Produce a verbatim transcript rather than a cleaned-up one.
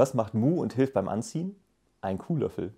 Was macht Mu und hilft beim Anziehen? Ein Kuhlöffel.